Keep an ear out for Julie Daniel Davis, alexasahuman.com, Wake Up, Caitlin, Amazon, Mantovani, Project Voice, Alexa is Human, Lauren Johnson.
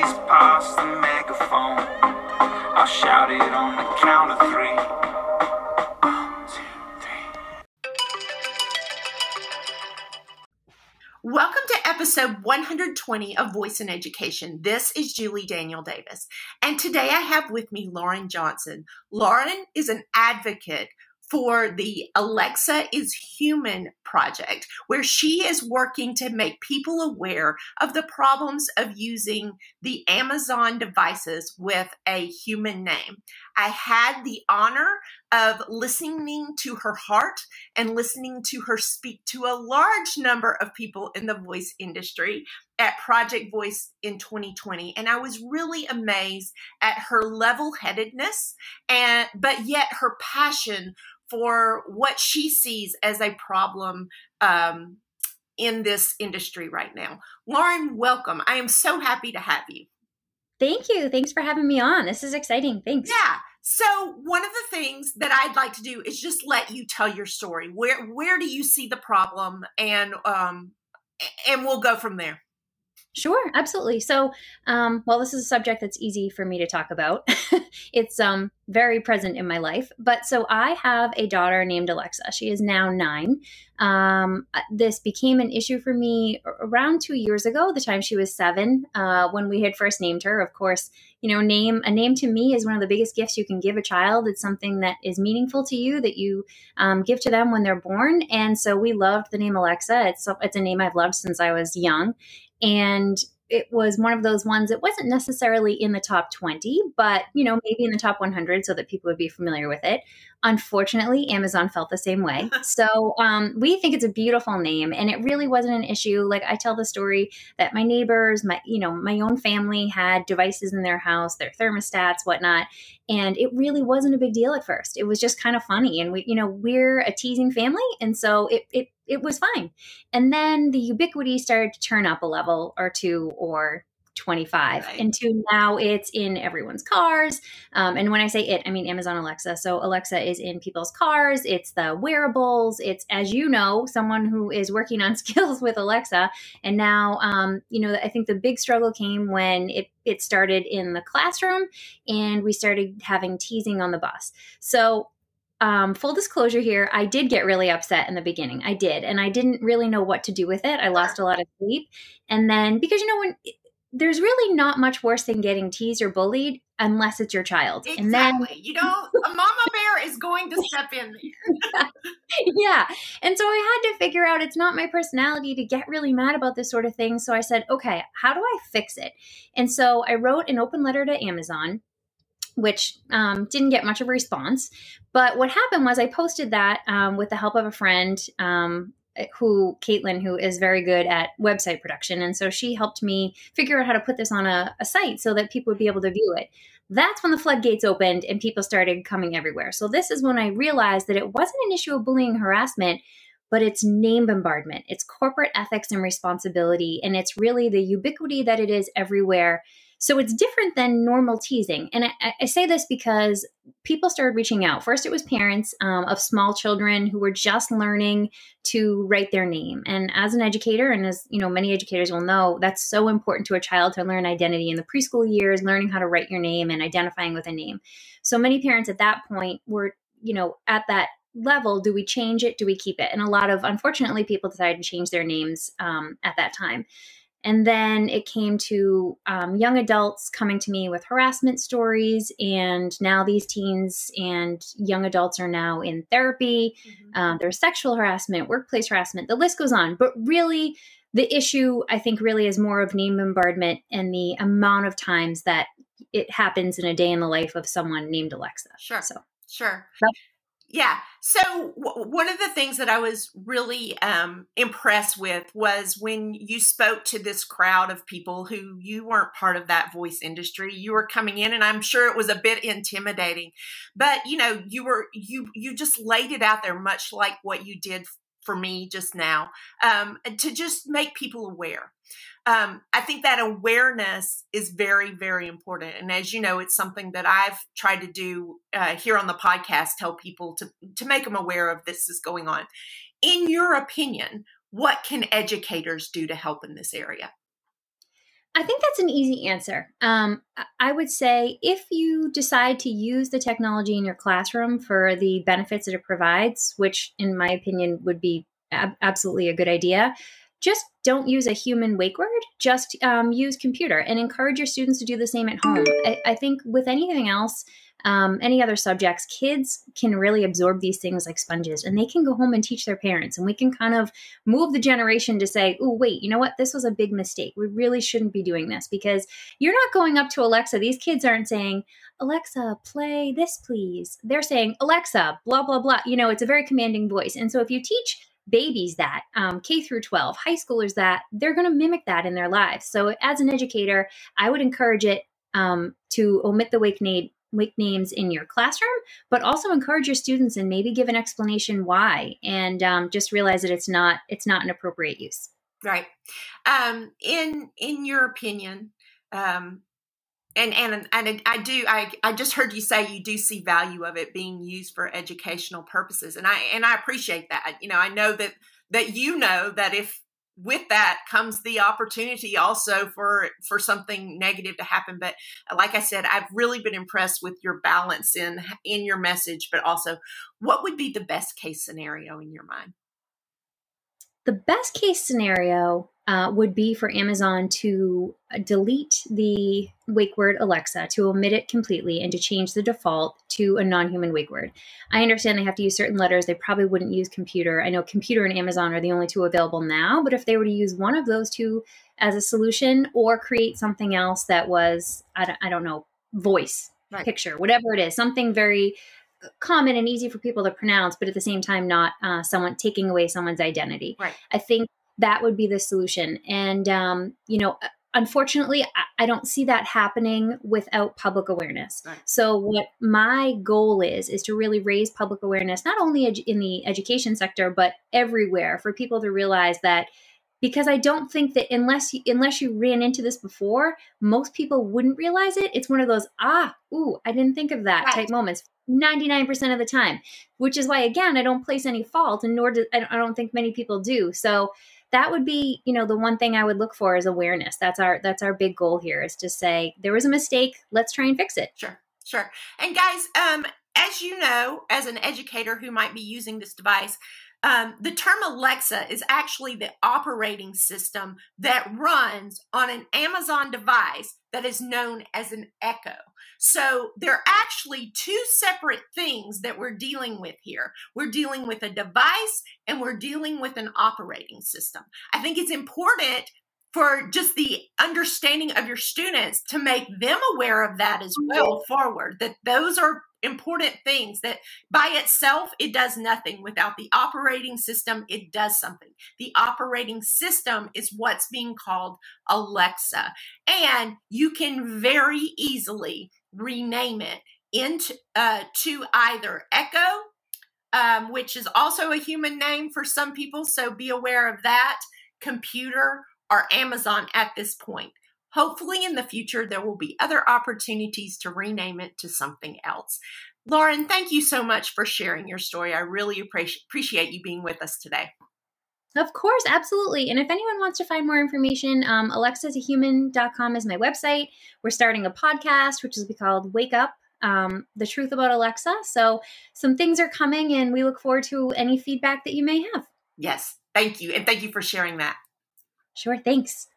please pass the megaphone. I'll shout it on the count of three. 1, 2, 3. Welcome to episode 120 of Voice in Education. This is Julie Daniel Davis, and today I have with me Lauren Johnson. Lauren is an advocate for the Alexa is Human project, where she is working to make people aware of the problems of using the Amazon devices with a human name. I had the honor of listening to her heart and listening to her speak to a large number of people in the voice industry at Project Voice in 2020. And I was really amazed at her level-headedness, but yet her passion for what she sees as a problem in this industry right now. Lauren, welcome. I am so happy to have you. Thank you. Thanks for having me on. This is exciting. Thanks. Yeah. So one of the things that I'd like to do is just let you tell your story. Where do you see the problem? And we'll go from there. Sure. Absolutely. So, well, this is a subject that's easy for me to talk about. It's very present in my life. But so I have a daughter named Alexa. She is now 9. This became an issue for me around 2 years ago, the time she was 7, when we had first named her. Of course, you know, a name to me is one of the biggest gifts you can give a child. It's something that is meaningful to you, that you give to them when they're born. And so we loved the name Alexa. It's a name I've loved since I was young. And it was one of those ones, it wasn't necessarily in the top 20, but, you know, maybe in the top 100 so that people would be familiar with it. Unfortunately, Amazon felt the same way. So we think it's a beautiful name, and it really wasn't an issue. Like, I tell the story that my neighbors, my own family had devices in their house, their thermostats, whatnot. And it really wasn't a big deal at first. It was just kind of funny. And we're a teasing family. And so it was fine. And then the ubiquity started to turn up a level or two or 25 right. Into now it's in everyone's cars. And when I say it, I mean Amazon Alexa. So Alexa is in people's cars. It's the wearables. It's, as you know, someone who is working on skills with Alexa. And now, I think the big struggle came when it started in the classroom and we started having teasing on the bus. So full disclosure here, I did get really upset in the beginning. I did. And I didn't really know what to do with it. I lost a lot of sleep. And then because, there's really not much worse than getting teased or bullied unless it's your child. Exactly. And then, a mama bear is going to step in there. Yeah. And so I had to figure out it's not my personality to get really mad about this sort of thing. So I said, okay, how do I fix it? And so I wrote an open letter to Amazon, which didn't get much of a response. But what happened was I posted that with the help of a friend, Caitlin, who is very good at website production. And so she helped me figure out how to put this on a site so that people would be able to view it. That's when the floodgates opened and people started coming everywhere. So this is when I realized that it wasn't an issue of bullying and harassment, but it's name bombardment. It's corporate ethics and responsibility. And it's really the ubiquity that it is everywhere. So it's different than normal teasing. And I say this because people started reaching out. First, it was parents of small children who were just learning to write their name. And as an educator, and as many educators will know, that's so important to a child to learn identity in the preschool years, learning how to write your name and identifying with a name. So many parents at that point were, at that level, do we change it? Do we keep it? And a lot of, unfortunately, people decided to change their names at that time. And then it came to young adults coming to me with harassment stories. And now these teens and young adults are now in therapy. Mm-hmm. There's sexual harassment, workplace harassment, the list goes on. But really, the issue, I think, really is more of name bombardment and the amount of times that it happens in a day in the life of someone named Alexa. Sure. Sure. Yeah. So one of the things that I was really impressed with was when you spoke to this crowd of people who you weren't part of that voice industry. You were coming in, and I'm sure it was a bit intimidating, but you just laid it out there, much like what you did for me just now, to just make people aware. I think that awareness is very, very important. And as you know, it's something that I've tried to do here on the podcast, tell people to make them aware of this is going on. In your opinion, what can educators do to help in this area? I think that's an easy answer. I would say if you decide to use the technology in your classroom for the benefits that it provides, which in my opinion would be absolutely a good idea, just don't use a human wake word, just use computer, and encourage your students to do the same at home. I think with anything else, any other subjects, kids can really absorb these things like sponges, and they can go home and teach their parents, and we can kind of move the generation to say, oh, wait, you know what? This was a big mistake. We really shouldn't be doing this, because you're not going up to Alexa. These kids aren't saying, Alexa, play this, please. They're saying, Alexa, blah, blah, blah. You know, it's a very commanding voice. And so if you teach babies that, K through 12, high schoolers that, they're going to mimic that in their lives. So as an educator, I would encourage it to omit the wake names in your classroom, but also encourage your students and maybe give an explanation why, and just realize that it's not an appropriate use. Right. In your opinion, and I just heard you say you do see value of it being used for educational purposes, and I appreciate that. You know, I know that you know that if with that comes the opportunity also for something negative to happen. But like I said, I've really been impressed with your balance in your message, but also what would be the best case scenario in your mind? The best case scenario would be for Amazon to delete the wake word Alexa, to omit it completely, and to change the default to a non-human wake word. I understand they have to use certain letters. They probably wouldn't use computer. I know computer and Amazon are the only two available now, but if they were to use one of those two as a solution, or create something else that was, I don't know, voice, right, picture, whatever it is, something very common and easy for people to pronounce, but at the same time, not someone taking away someone's identity. Right. I think that would be the solution. And, you know, unfortunately, I don't see that happening without public awareness. Right. So what my goal is to really raise public awareness, not only in the education sector, but everywhere, for people to realize that, because I don't think that unless you ran into this before, most people wouldn't realize it. It's one of those, ooh, I didn't think of that, right, type moments 99% of the time, which is why, again, I don't place any fault, and nor do I don't think many people do. So that would be, you know, the one thing I would look for is awareness. That's our big goal here, is to say there was a mistake. Let's try and fix it. Sure. Sure. And guys, as you know, as an educator who might be using this device, the term Alexa is actually the operating system that runs on an Amazon device that is known as an Echo. So they're actually two separate things that we're dealing with here. We're dealing with a device, and we're dealing with an operating system. I think it's important for just the understanding of your students to make them aware of that as well forward, that those are important things, that by itself, it does nothing. Without the operating system, it does something. The operating system is what's being called Alexa. And you can very easily rename it into to either Echo, which is also a human name for some people, so be aware of that, computer, or Amazon at this point. Hopefully in the future, there will be other opportunities to rename it to something else. Lauren, thank you so much for sharing your story. I really appreciate you being with us today. Of course, absolutely. And if anyone wants to find more information, alexasahuman.com is my website. We're starting a podcast, which will be called Wake Up, The Truth About Alexa. So some things are coming, and we look forward to any feedback that you may have. Yes, thank you. And thank you for sharing that. Sure, thanks.